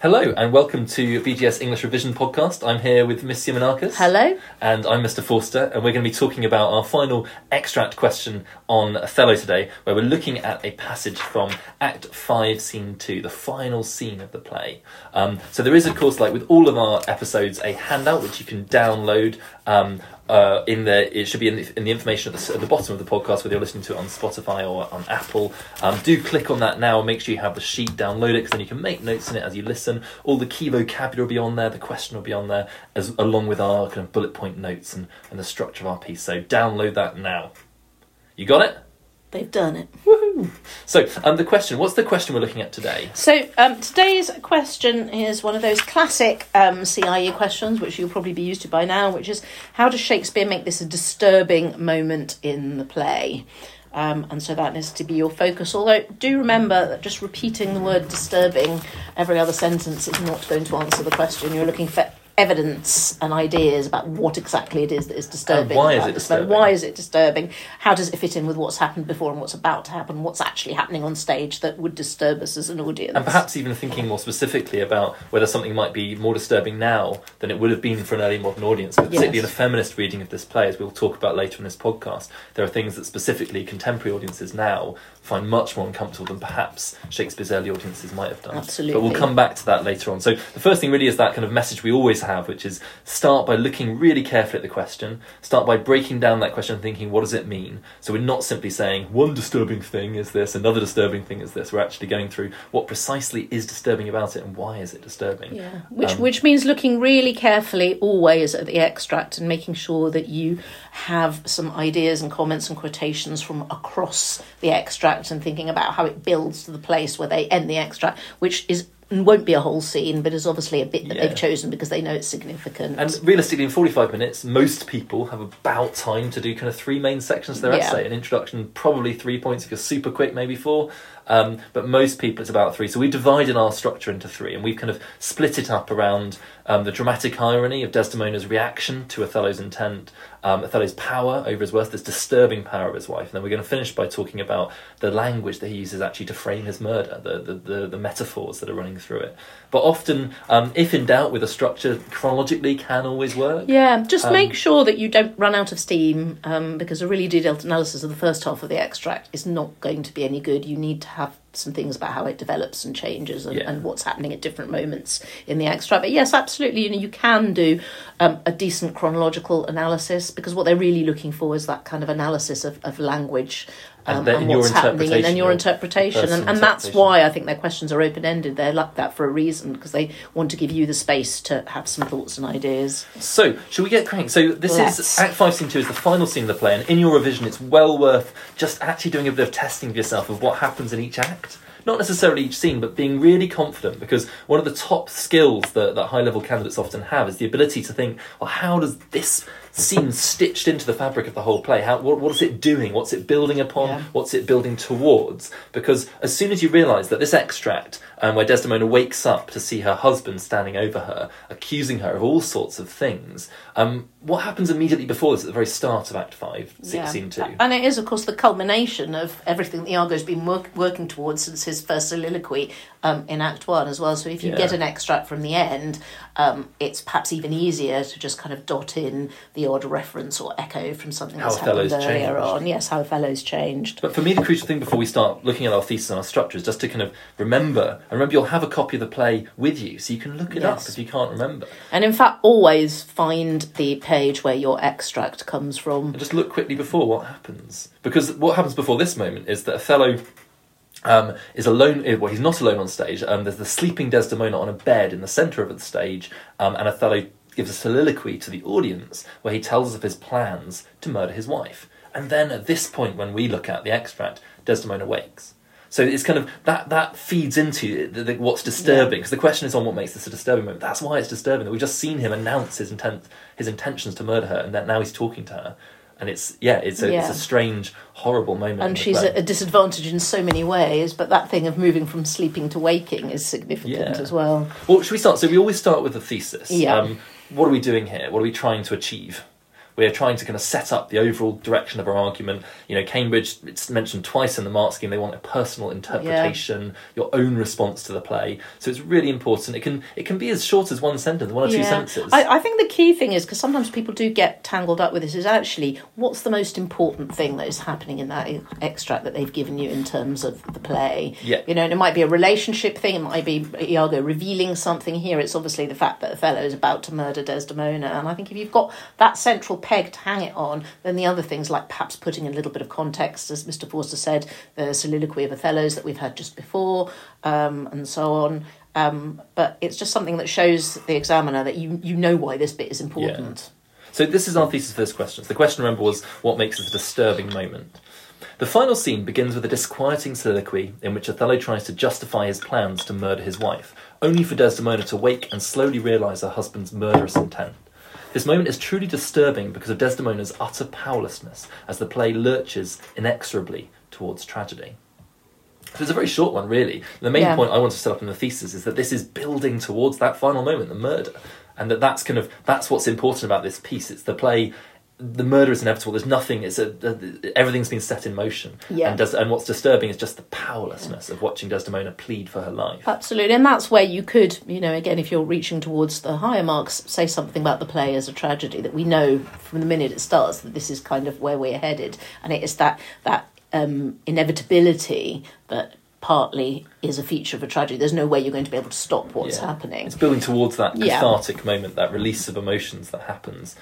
Hello and welcome to BGS English Revision Podcast. I'm here with Miss Simonarchis. Hello. And I'm Mr. Forster, and we're going to be talking about our final extract question on Othello today, where we're looking at a passage from Act 5, Scene 2, the final scene of the play. So there is, of course, like with all of our episodes, a handout which you can download it should be in the information at the bottom of the podcast, whether you're listening to it on Spotify or on Apple. Do click on that now and make sure you have the sheet, download it, because then you can make notes in it as you listen. All the key vocabulary will be on there, the question will be on there, along with our kind of bullet point notes and the structure of our piece. So download that now. You got it? They've done it. Woohoo! So, what's the question we're looking at today? So, today's question is one of those classic CIE questions, which you'll probably be used to by now, which is, how does Shakespeare make this a disturbing moment in the play? And so that needs to be your focus. Although, do remember that just repeating the word disturbing every other sentence is not going to answer the question. You're looking for evidence and ideas about what exactly it is that is disturbing. Why is it disturbing? How does it fit in with what's happened before and what's about to happen? What's actually happening on stage that would disturb us as an audience? And perhaps even thinking more specifically about whether something might be more disturbing now than it would have been for an early modern audience, particularly in a feminist reading of this play, as we'll talk about later in this podcast. There are things that specifically contemporary audiences now find much more uncomfortable than perhaps Shakespeare's early audiences might have done. Absolutely. But we'll come back to that later on. So the first thing really is that kind of message we always have, which is start by looking really carefully at the question, start by breaking down that question and thinking, what does it mean? So we're not simply saying one disturbing thing is this, another disturbing thing is this. We're actually going through what precisely is disturbing about it and why is it disturbing. Yeah, which means looking really carefully always at the extract and making sure that you have some ideas and comments and quotations from across the extract, and thinking about how it builds to the place where they end the extract, which won't be a whole scene, but is obviously a bit that they've chosen because they know it's significant. And realistically, in 45 minutes, most people have about time to do kind of three main sections of their essay. An introduction, probably 3 points. If you're super quick, maybe four. But most people, it's about three. So we've divided our structure into three, and we've kind of split it up around the dramatic irony of Desdemona's reaction to Othello's intent, Othello's power over his worth, this disturbing power of his wife. And then we're going to finish by talking about the language that he uses actually to frame his murder, the metaphors that are running through it. But often, if in doubt, with a structure, chronologically can always work. Yeah, just make sure that you don't run out of steam, because a really detailed analysis of the first half of the extract is not going to be any good. You need to have some things about how it develops and changes and what's happening at different moments in the extract. But yes, absolutely, you can do a decent chronological analysis, because what they're really looking for is that kind of analysis of language and what's happening, and then your interpretation. And that's why I think their questions are open-ended. They're like that for a reason, because they want to give you the space to have some thoughts and ideas. So, should we get crank? So is Act 5, Scene 2 is the final scene of the play, and in your revision it's well worth just actually doing a bit of testing of yourself of what happens in each act. Not necessarily each scene, but being really confident, because one of the top skills that high-level candidates often have is the ability to think, well, how does this scene stitched into the fabric of the whole play? What is it doing? What's it building upon? Yeah. What's it building towards? Because as soon as you realise that this extract, where Desdemona wakes up to see her husband standing over her, accusing her of all sorts of things, what happens immediately before this at the very start of Act 5, Scene 2? And it is, of course, the culmination of everything that Iago's been working towards since his first soliloquy in Act 1 as well. So if you get an extract from the end, it's perhaps even easier to just kind of dot in the odd reference or echo from something that's happened earlier on. Yes, how Othello's changed. But for me, the crucial thing before we start looking at our thesis and our structure is just to kind of remember. And remember, you'll have a copy of the play with you, so you can look it up if you can't remember. And in fact, always find the page where your extract comes from. And just look quickly before what happens. Because what happens before this moment is that Othello is alone. Well, he's not alone on stage. There's the sleeping Desdemona on a bed in the centre of the stage, and Othello gives a soliloquy to the audience where he tells us of his plans to murder his wife. And then at this point, when we look at the extract, Desdemona wakes. So it's kind of that feeds into what's disturbing, because the question is on what makes this a disturbing moment. That's why it's disturbing, that we've just seen him announce his intentions to murder her, and that now he's talking to her. And it's a strange, horrible moment. And she's at a disadvantage in so many ways, but that thing of moving from sleeping to waking is significant as well. Well, should we start? So we always start with the thesis. What are we doing here? What are we trying to achieve? We're trying to kind of set up the overall direction of our argument. You know, Cambridge, it's mentioned twice in the mark scheme, they want a personal interpretation, your own response to the play. So it's really important. It can be as short as one sentence, one or two sentences. I think the key thing is, because sometimes people do get tangled up with this, is actually what's the most important thing that is happening in that extract that they've given you in terms of the play. Yeah. You know, and it might be a relationship thing, it might be Iago revealing something. Here it's obviously the fact that Othello is about to murder Desdemona, and I think if you've got that central peg to hang it on, then the other things, like perhaps putting in a little bit of context, as Mr. Forster said, the soliloquy of Othello's that we've had just before, and so on. But it's just something that shows the examiner that you know why this bit is important. Yeah. So this is our thesis first question. So the question, remember, was what makes this a disturbing moment? The final scene begins with a disquieting soliloquy in which Othello tries to justify his plans to murder his wife, only for Desdemona to wake and slowly realise her husband's murderous intent. This moment is truly disturbing because of Desdemona's utter powerlessness as the play lurches inexorably towards tragedy. So it's a very short one, really. The main point I want to set up in the thesis is that this is building towards that final moment, the murder, and that's what's important about this piece. It's the play. The murder is inevitable. There's nothing. Everything's been set in motion. Yeah. And what's disturbing is just the powerlessness of watching Desdemona plead for her life. Absolutely, and that's where you could, you know, again, if you're reaching towards the higher marks, say something about the play as a tragedy, that we know from the minute it starts that this is kind of where we're headed, and it is that inevitability that partly is a feature of a tragedy. There's no way you're going to be able to stop what's happening. It's building towards that cathartic moment, that release of emotions that happens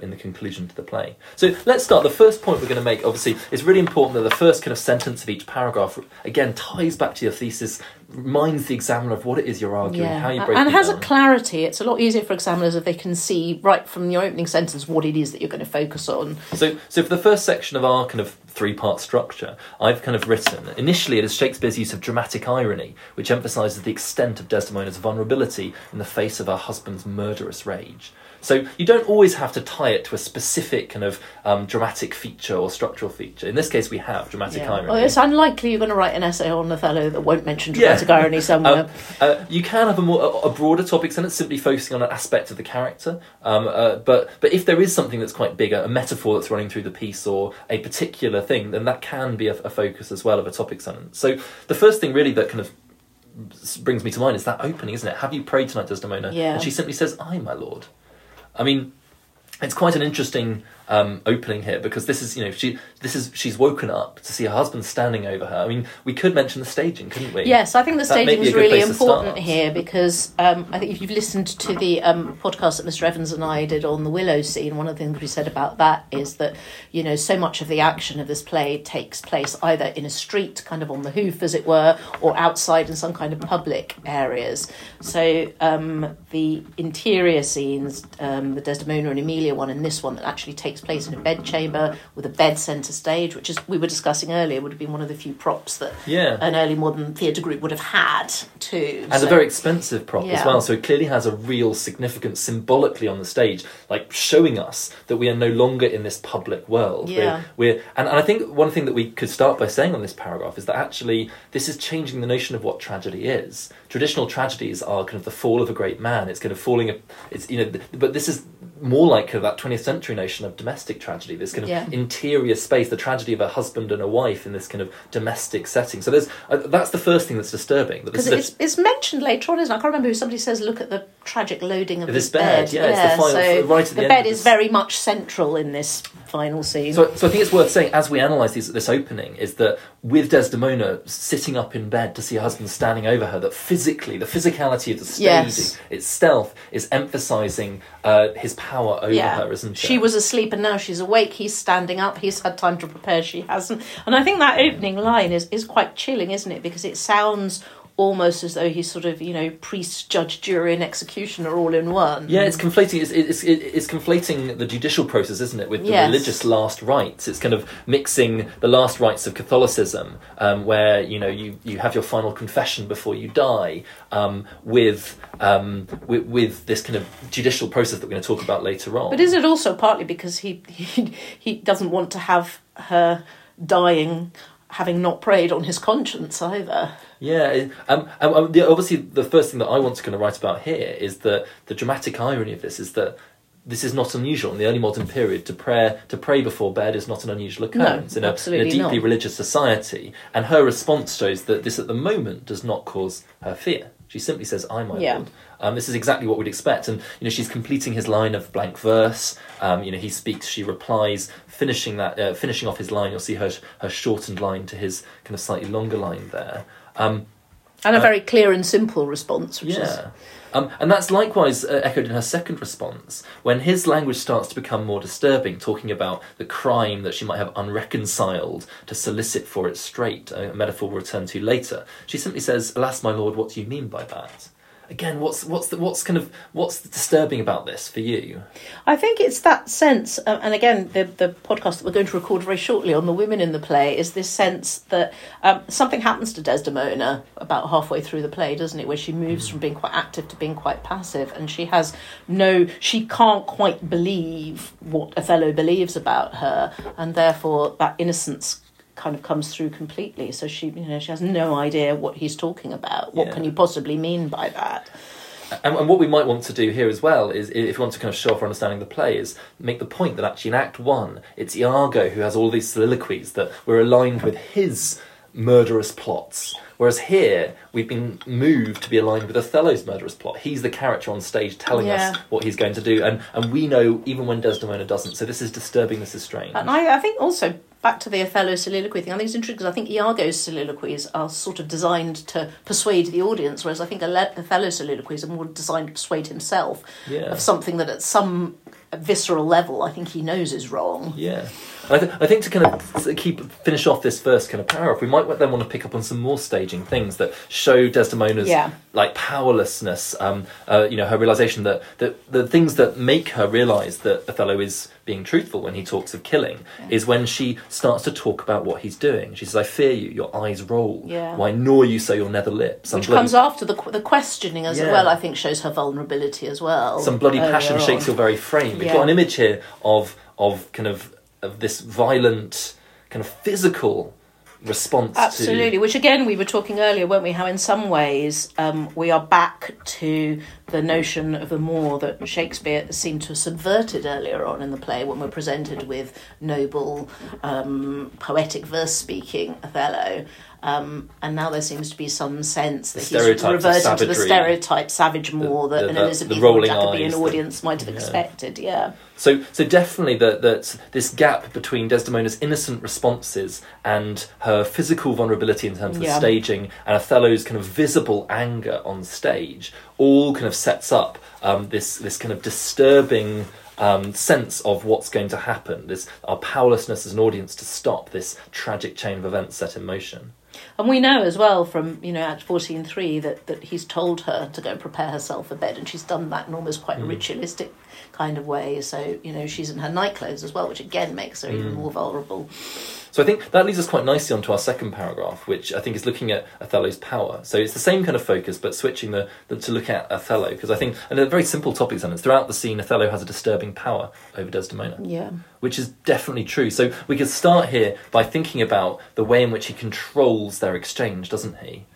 in the conclusion to the play. So let's start. The first point we're going to make, obviously, it's really important that the first kind of sentence of each paragraph, again, ties back to your thesis, reminds the examiner of what it is you're arguing, how you break it down. And has a clarity. It's a lot easier for examiners if they can see right from your opening sentence what it is that you're going to focus on. So for the first section of our kind of three-part structure, I've kind of written, initially it is Shakespeare's use of dramatic irony, which emphasises the extent of Desdemona's vulnerability in the face of her husband's murderous rage. So you don't always have to tie it to a specific kind of dramatic feature or structural feature. In this case, we have dramatic irony. Well, it's unlikely you're going to write an essay on Othello that won't mention dramatic irony somewhere. You can have a broader topic sentence simply focusing on an aspect of the character. But if there is something that's quite bigger, a metaphor that's running through the piece or a particular thing, then that can be a focus as well of a topic sentence. So the first thing really that kind of brings me to mind is that opening, isn't it? Have you prayed tonight, Desdemona? Yeah. And she simply says, "Aye, my lord." I mean, it's quite an interesting opening here because this is, you know, she's woken up to see her husband standing over her. I mean, we could mention the staging, couldn't we? Yes, I think the staging is really important here because I think if you've listened to the podcast that Mr. Evans and I did on the Willow scene, one of the things we said about that is that, you know, so much of the action of this play takes place either in a street, kind of on the hoof, as it were, or outside in some kind of public areas. So the interior scenes, the Desdemona and Emilia one and this one that actually takes place in a bedchamber with a bed centre stage, which, as we were discussing earlier, would have been one of the few props that an early modern theatre group would have had too. And a very expensive prop as well, so it clearly has a real significance symbolically on the stage, like showing us that we are no longer in this public world. Yeah. And I think one thing that we could start by saying on this paragraph is that actually this is changing the notion of what tragedy is. Traditional tragedies are kind of the fall of a great man. It's kind of but this is more like kind of that 20th century notion of domestic tragedy, this kind of interior space, the tragedy of a husband and a wife in this kind of domestic setting. So that's the first thing that's disturbing. Because it's mentioned later on, isn't it? I can't remember who somebody says, look at the tragic loading of this bed. Yeah, it's the final, right at the end. The bed is very much central in this final scene. So I think it's worth saying, as we analyse this opening, is that with Desdemona sitting up in bed to see her husband standing over her, that physically, the physicality of the staging, its stealth, is emphasising his power over her, isn't it? She was asleep and now she's awake, he's standing up, he's had time to prepare, she hasn't. And I think that opening line is quite chilling, isn't it? Because it sounds almost as though he's sort of, you know, priest, judge, jury and executioner all in one. Yeah, it's conflating the judicial process, isn't it, with the religious last rites. It's kind of mixing the last rites of Catholicism, where, you know, you have your final confession before you die, with this kind of judicial process that we're going to talk about later on. But is it also partly because he doesn't want to have her dying having not prayed on his conscience either? Yeah, obviously the first thing that I want to kind of write about here is that the dramatic irony of this is that this is not unusual in the early modern period. To pray before bed is not an unusual occurrence in a deeply religious society. And her response shows that this at the moment does not cause her fear. She simply says, "I, my Lord." This is exactly what we'd expect. And, you know, she's completing his line of blank verse. You know, he speaks, she replies, finishing off his line. You'll see her shortened line to his kind of slightly longer line there. And a very clear and simple response, which is... and that's likewise echoed in her second response, when his language starts to become more disturbing, talking about the crime that she might have unreconciled to solicit for it straight, a metaphor we'll return to later. She simply says, "Alas, my lord, what do you mean by that?" Again, what's disturbing about this for you? I think it's that sense, and again, the podcast that we're going to record very shortly on the women in the play is this sense that something happens to Desdemona about halfway through the play, doesn't it? Where she moves from being quite active to being quite passive, and she can't quite believe what Othello believes about her, and therefore that innocence kind of comes through completely. So she has no idea what he's talking about. What can you possibly mean by that? And what we might want to do here as well is, if we want to kind of show off our understanding of the play, is make the point that actually in Act 1, it's Iago who has all these soliloquies that were aligned with his murderous plots. Whereas here, we've been moved to be aligned with Othello's murderous plot. He's the character on stage telling us what he's going to do. And we know even when Desdemona doesn't. So this is disturbing, this is strange. And I think also, back to the Othello soliloquy thing, I think it's interesting because I think Iago's soliloquies are sort of designed to persuade the audience, whereas I think Othello's soliloquies are more designed to persuade himself of something that at some visceral level I think he knows is wrong. Yeah. I think to kind of finish off this first kind of paragraph, we might then want to pick up on some more staging things that show Desdemona's like powerlessness. You know, her realization that the things that make her realize that Othello is being truthful when he talks of killing is when she starts to talk about what he's doing. She says, "I fear you. Your eyes roll. Yeah. Why gnaw you so your nether lips?" Which comes after the questioning as well. I think shows her vulnerability as well. Some bloody passion shakes your very frame. We've got an image here of kind of this violent kind of physical response. Absolutely, which again we were talking earlier, weren't we, how in some ways we are back to the notion of the moor that Shakespeare seemed to have subverted earlier on in the play when we're presented with noble, poetic verse-speaking Othello. And now there seems to be some sense that he's reverting to the stereotype savage moor that an Elizabethan or Jacobean audience might have expected, So definitely that this gap between Desdemona's innocent responses and her physical vulnerability in terms of the staging and Othello's kind of visible anger on stage all kind of sets up this kind of disturbing sense of what's going to happen, this our powerlessness as an audience to stop this tragic chain of events set in motion. And we know as well from, you know, Act 14.3 that he's told her to go and prepare herself for bed, and she's done that in almost quite a ritualistic kind of way. So, you know, she's in her nightclothes as well, which again makes her even more vulnerable. So I think that leads us quite nicely onto our second paragraph, which I think is looking at Othello's power. So it's the same kind of focus, but switching to look at Othello, because I think, and a very simple topic sentence, throughout the scene, Othello has a disturbing power over Desdemona. Yeah. Which is definitely true. So we could start here by thinking about the way in which he controls their exchange, doesn't he?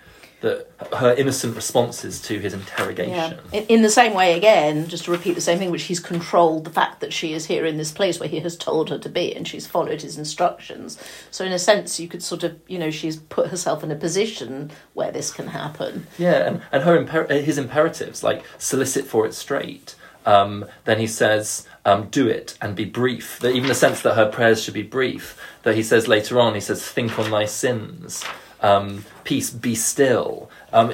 That her innocent responses to his interrogation. Yeah. In the same way, again, just to repeat the same thing, which he's controlled the fact that she is here in this place where he has told her to be, and she's followed his instructions. So in a sense, you could sort of, you know, she's put herself in a position where this can happen. Yeah, and her his imperatives, like solicit for it straight. Then he says, do it and be brief. That even the sense that her prayers should be brief. That he says later on, he says, think on thy sins. Peace, be still.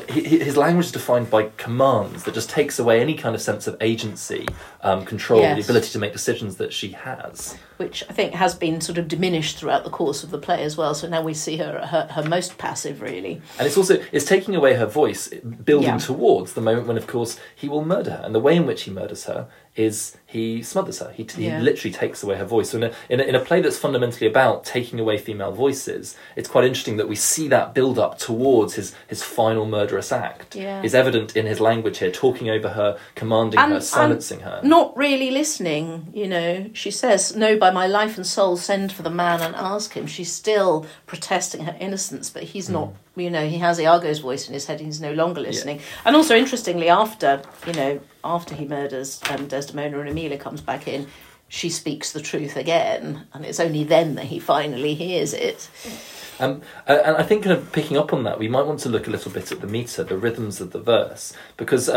His language is defined by commands that just takes away any kind of sense of agency, control, the ability to make decisions that she has. Which I think has been sort of diminished throughout the course of the play as well. So now we see her at her most passive, really. And it's also, it's taking away her voice, building towards the moment when, of course, he will murder her. And the way in which he murders her is he smothers her. He literally takes away her voice. So in a play that's fundamentally about taking away female voices, it's quite interesting that we see that build-up towards his final murderous act is evident in his language here, talking over her, commanding her, silencing her. Not really listening, you know. She says, "No, by my life and soul, send for the man and ask him." She's still protesting her innocence, but he's not, you know, he has Iago's voice in his head, and he's no longer listening. Yeah. And also, interestingly, after he murders Desdemona and Emilia comes back in, she speaks the truth again, and it's only then that he finally hears it. And I think, kind of picking up on that, we might want to look a little bit at the metre, the rhythms of the verse, because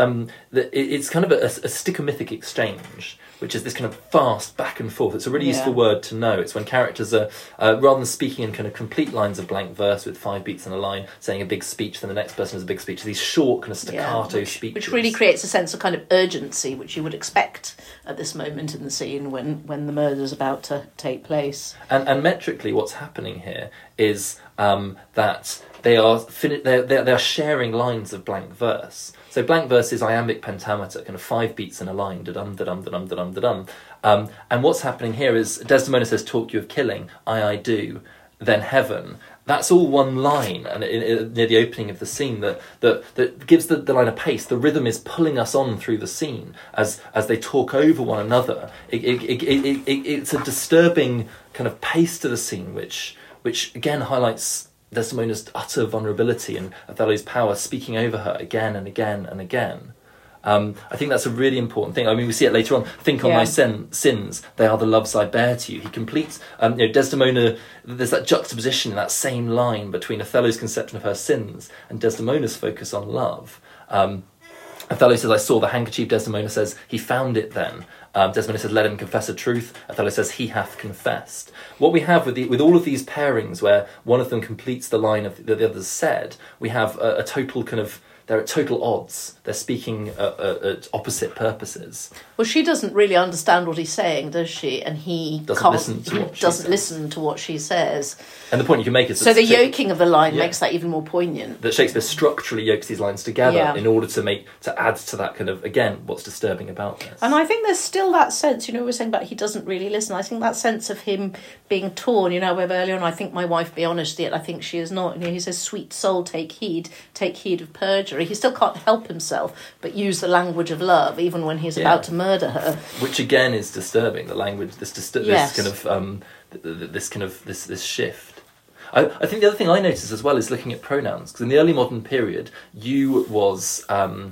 it's kind of a stichomythic exchange, which is this kind of fast back and forth. It's a really useful word to know. It's when characters are, rather than speaking in kind of complete lines of blank verse with 5 beats in a line, saying a big speech, then the next person has a big speech, these short kind of staccato speeches. Which really creates a sense of kind of urgency, which you would expect at this moment in the scene when the murder's about to take place. And metrically, what's happening here is that they are sharing lines of blank verse. So blank verse is iambic pentameter, kind of 5 beats in a line, da-dum, da-dum, da-dum, da-dum, da-dum. And what's happening here is Desdemona says, "Talk you of killing, I do, then heaven." That's all one line, and near the opening of the scene, that gives the line a pace. The rhythm is pulling us on through the scene as they talk over one another. It's a disturbing kind of pace to the scene, which again highlights Desdemona's utter vulnerability and Othello's power speaking over her again and again and again. I think that's a really important thing. I mean, we see it later on. Think on my sins, they are the loves I bear to you. He completes, Desdemona, there's that juxtaposition in that same line between Othello's conception of her sins and Desdemona's focus on love. Othello says, "I saw the handkerchief." Desdemona says, "He found it then." Desdemona says, "Let him confess the truth." Othello says, "He hath confessed." What we have with all of these pairings, where one of them completes the line of that the other's said, we have a total kind of, they're at total odds. They're speaking at opposite purposes. Well, she doesn't really understand what he's saying, does she? And he doesn't listen to what she says. And the point you can make is... So the yoking of the line makes that even more poignant. That Shakespeare structurally yokes these lines together in order to add to that kind of, again, what's disturbing about this. And I think there's still that sense, we were saying about he doesn't really listen. I think that sense of him being torn, earlier on, "I think my wife be honest, yet I think she is not." He says, "Sweet soul, take heed of perjury." He still can't help himself but use the language of love, even when he's about to murder her. Which again is disturbing. The language, this shift. I think the other thing I noticed as well is looking at pronouns, because in the early modern period, "you" was a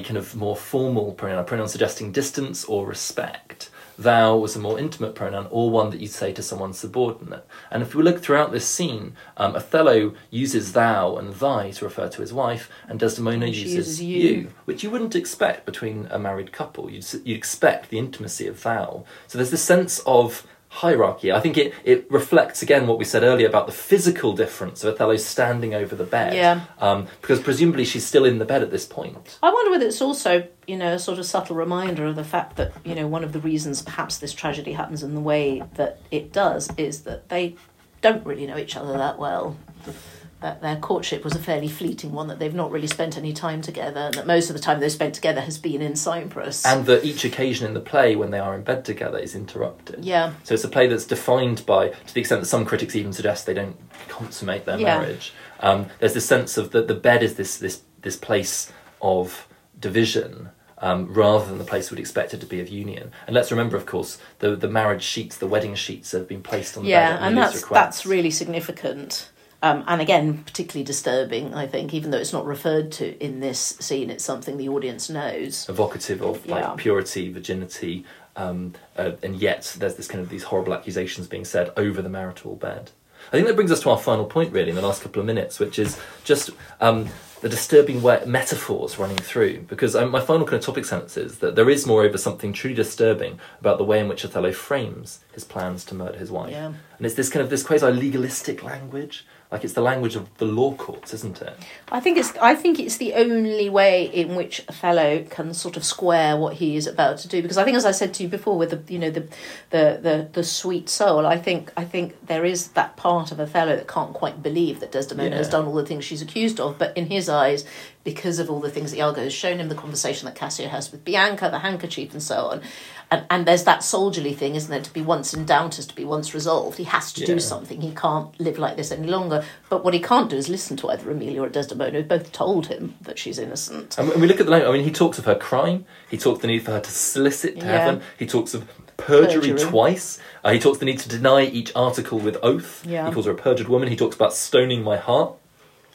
kind of more formal pronoun, a pronoun suggesting distance or respect. "Thou" was a more intimate pronoun, or one that you'd say to someone subordinate. And if we look throughout this scene, Othello uses "thou" and "thy" to refer to his wife, and Desdemona uses "you," which you wouldn't expect between a married couple. You'd expect the intimacy of "thou." So there's this sense of hierarchy. I think it reflects, again, what we said earlier about the physical difference of Othello standing over the bed. Because presumably she's still in the bed at this point. I wonder whether it's also, a sort of subtle reminder of the fact that, one of the reasons perhaps this tragedy happens in the way that it does is that they don't really know each other that well. That their courtship was a fairly fleeting one, that they've not really spent any time together, and that most of the time they've spent together has been in Cyprus. And that each occasion in the play when they are in bed together is interrupted. Yeah. So it's a play that's defined by, to the extent that some critics even suggest they don't consummate their marriage, there's this sense of that the bed is this place of division, rather than the place we'd expect it to be of union. And let's remember, of course, the marriage sheets, the wedding sheets have been placed on the bed. Yeah, and that's really significant. And again, particularly disturbing, I think, even though it's not referred to in this scene, it's something the audience knows. Evocative of purity, virginity, and yet there's this kind of these horrible accusations being said over the marital bed. I think that brings us to our final point, really, in the last couple of minutes, which is just the disturbing metaphors running through. Because my final kind of topic sentence is that there is, moreover, something truly disturbing about the way in which Othello frames his plans to murder his wife. Yeah. And it's this kind of this quasi-legalistic language. Like, it's the language of the law courts, isn't it? I think it's the only way in which Othello can sort of square what he is about to do. Because I think, as I said to you before, with the sweet soul, I think there is that part of Othello that can't quite believe that Desdemona has done all the things she's accused of. But in his eyes, because of all the things that Iago has shown him, the conversation that Cassio has with Bianca, the handkerchief and so on. And there's that soldierly thing, isn't there? To be once in doubt is to be once resolved. He has to do something. He can't live like this any longer. But what he can't do is listen to either Emilia or Desdemona, who both told him that she's innocent. And we look at the language. I mean, he talks of her crime. He talks of the need for her to solicit to heaven. He talks of perjury twice. He talks of the need to deny each article with oath. Yeah. He calls her a perjured woman. He talks about stoning my heart.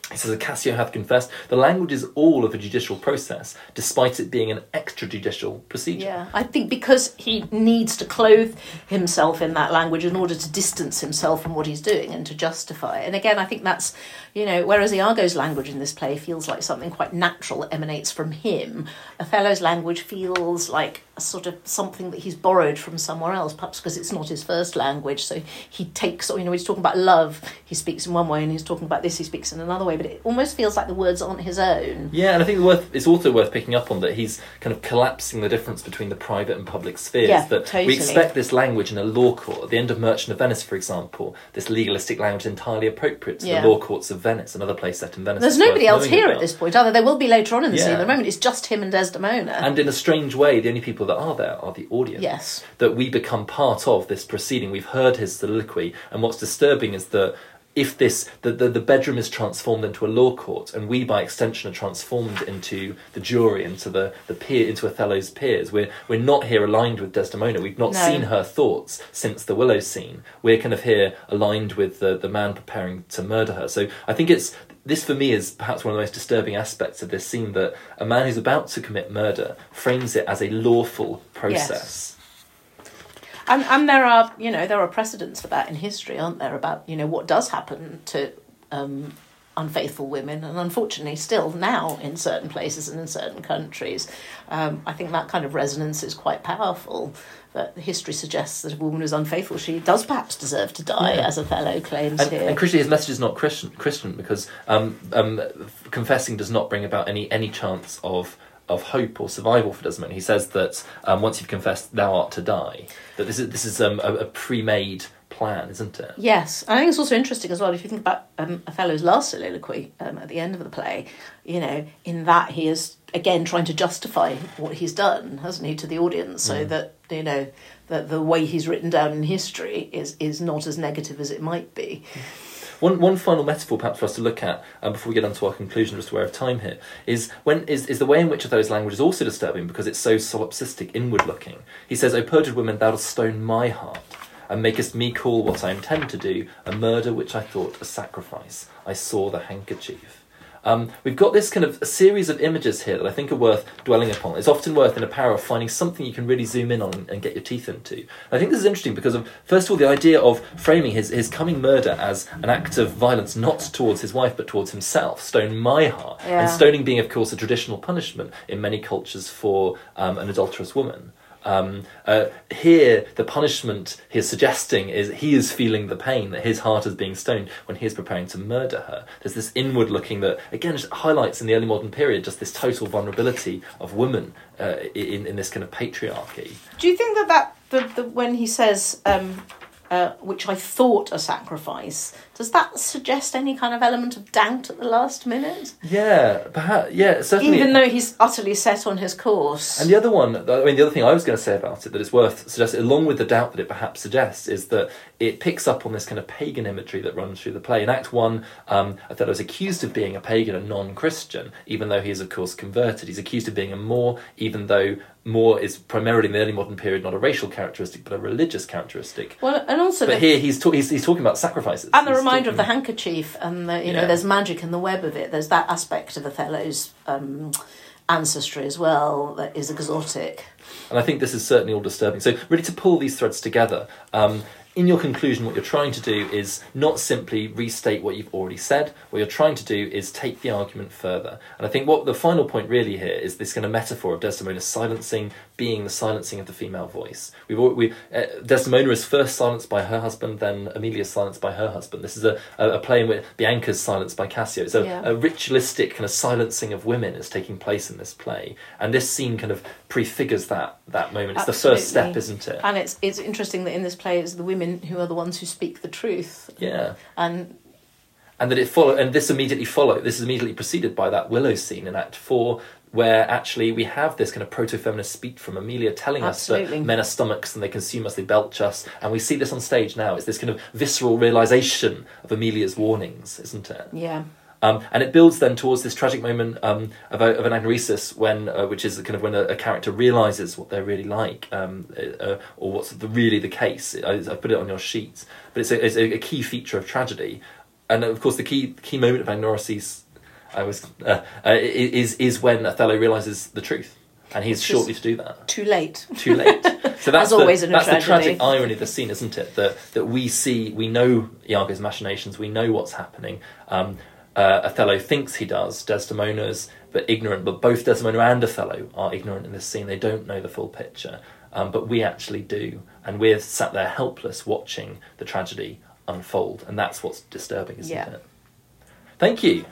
He says, Cassio hath confessed, the language is all of a judicial process, despite it being an extrajudicial procedure. Yeah, I think because he needs to clothe himself in that language in order to distance himself from what he's doing and to justify it. And again, I think that's, you know, whereas Iago's language in this play feels like something quite natural that emanates from him, Othello's language feels like a sort of something that he's borrowed from somewhere else, perhaps because it's not his first language. So he takes, you know, he's talking about love, he speaks in one way, and he's talking about this, he speaks in another way. But it almost feels like the words aren't his own. Yeah, and I think it's also worth picking up on that he's kind of collapsing the difference between the private and public spheres. Yeah, that totally. We expect this language in a law court. At the end of Merchant of Venice, for example, this legalistic language is entirely appropriate to the law courts of Venice, another place set in Venice. There's nobody else here at this point, either. There will be later on in the scene. At the moment, it's just him and Desdemona. And in a strange way, the only people that are there are the audience. Yes. That we become part of this proceeding. We've heard his soliloquy, and what's disturbing is that if this, the bedroom is transformed into a law court, and we, by extension, are transformed into the jury, into the peer, into Othello's peers. We're not here aligned with Desdemona. We've not seen her thoughts since the Willow scene. We're kind of here aligned with the man preparing to murder her. So I think this for me is perhaps one of the most disturbing aspects of this scene, that a man who's about to commit murder frames it as a lawful process. Yes. And there are precedents for that in history, aren't there, about, you know, what does happen to unfaithful women, and unfortunately still now in certain places and in certain countries. I think that kind of resonance is quite powerful, that history suggests that if a woman is unfaithful, she does perhaps deserve to die, as Othello claims here. And crucially, his message is not Christian because confessing does not bring about any chance of hope or survival for Desmond. He says that once you've confessed, thou art to die. That this is a pre-made plan, isn't it? Yes. I think it's also interesting as well, if you think about Othello's last soliloquy at the end of the play, you know, in that he is, again, trying to justify what he's done, hasn't he, to the audience, so that, you know, that the way he's written down in history is not as negative as it might be. One final metaphor, perhaps, for us to look at before we get on to our conclusion, just aware of time here, is the way in which Othello's language is also disturbing because it's so solipsistic, inward-looking. He says, "O perjured woman, thou dost stone my heart, and makest me call what I intend to do, a murder which I thought a sacrifice. I saw the handkerchief." We've got this kind of a series of images here that I think are worth dwelling upon. It's often worth, in a paragraph, finding something you can really zoom in on and get your teeth into. I think this is interesting because of, first of all, the idea of framing his coming murder as an act of violence, not towards his wife, but towards himself. Stone my heart. Yeah. And stoning being, of course, a traditional punishment in many cultures for an adulterous woman. Here, the punishment he's suggesting is he is feeling the pain that his heart is being stoned when he is preparing to murder her. There's this inward looking that, again, just highlights in the early modern period just this total vulnerability of women in this kind of patriarchy. Do you think that when he says, which I thought a sacrifice, does that suggest any kind of element of doubt at the last minute? Yeah, perhaps, yeah, certainly. Even though he's utterly set on his course. And the other thing I was going to say about it, that it's worth suggesting, along with the doubt that it perhaps suggests, is that it picks up on this kind of pagan imagery that runs through the play. In Act 1, Othello is accused of being a pagan, a non-Christian, even though he is, of course, converted. He's accused of being a Moor, even though Moor is primarily in the early modern period not a racial characteristic but a religious characteristic. Well, and also, but here he's talking about sacrifices and the reminder of the handkerchief and the, you know, there's magic in the web of it. There's that aspect of Othello's ancestry as well that is exotic. And I think this is certainly all disturbing. So really, to pull these threads together. In your conclusion, what you're trying to do is not simply restate what you've already said. What you're trying to do is take the argument further. And I think what the final point really here is this kind of metaphor of Desdemona silencing, being the silencing of the female voice. Desdemona is first silenced by her husband, then Emilia is silenced by her husband. This is a play in which Bianca is silenced by Cassio. So a ritualistic kind of silencing of women is taking place in this play. And this scene kind of prefigures that moment. It's Absolutely. The first step, isn't it? And it's interesting that in this play it's the women who are the ones who speak the truth. Yeah. And and that it follow, and this immediately follow. This is immediately preceded by that Willow scene in Act 4, where actually we have this kind of proto-feminist speech from Emilia telling Absolutely. Us that men are stomachs and they consume us, they belch us. And we see this on stage now. It's this kind of visceral realisation of Emilia's warnings, isn't it? Yeah. And it builds then towards this tragic moment of anagnorisis, when, which is kind of when a character realises what they're really like, or what's really the case. I put it on your sheets. But it's a key feature of tragedy. And of course, the key moment of anagnorisis is when Othello realises the truth, and he's shortly to do that. Too late. So that's always that's the tragic irony of the scene, isn't it? That we know Iago's machinations, we know what's happening. Othello thinks he does. Desdemona's but ignorant. But both Desdemona and Othello are ignorant in this scene. They don't know the full picture, but we actually do, and we're sat there helpless watching the tragedy unfold, and that's what's disturbing, isn't it? Thank you.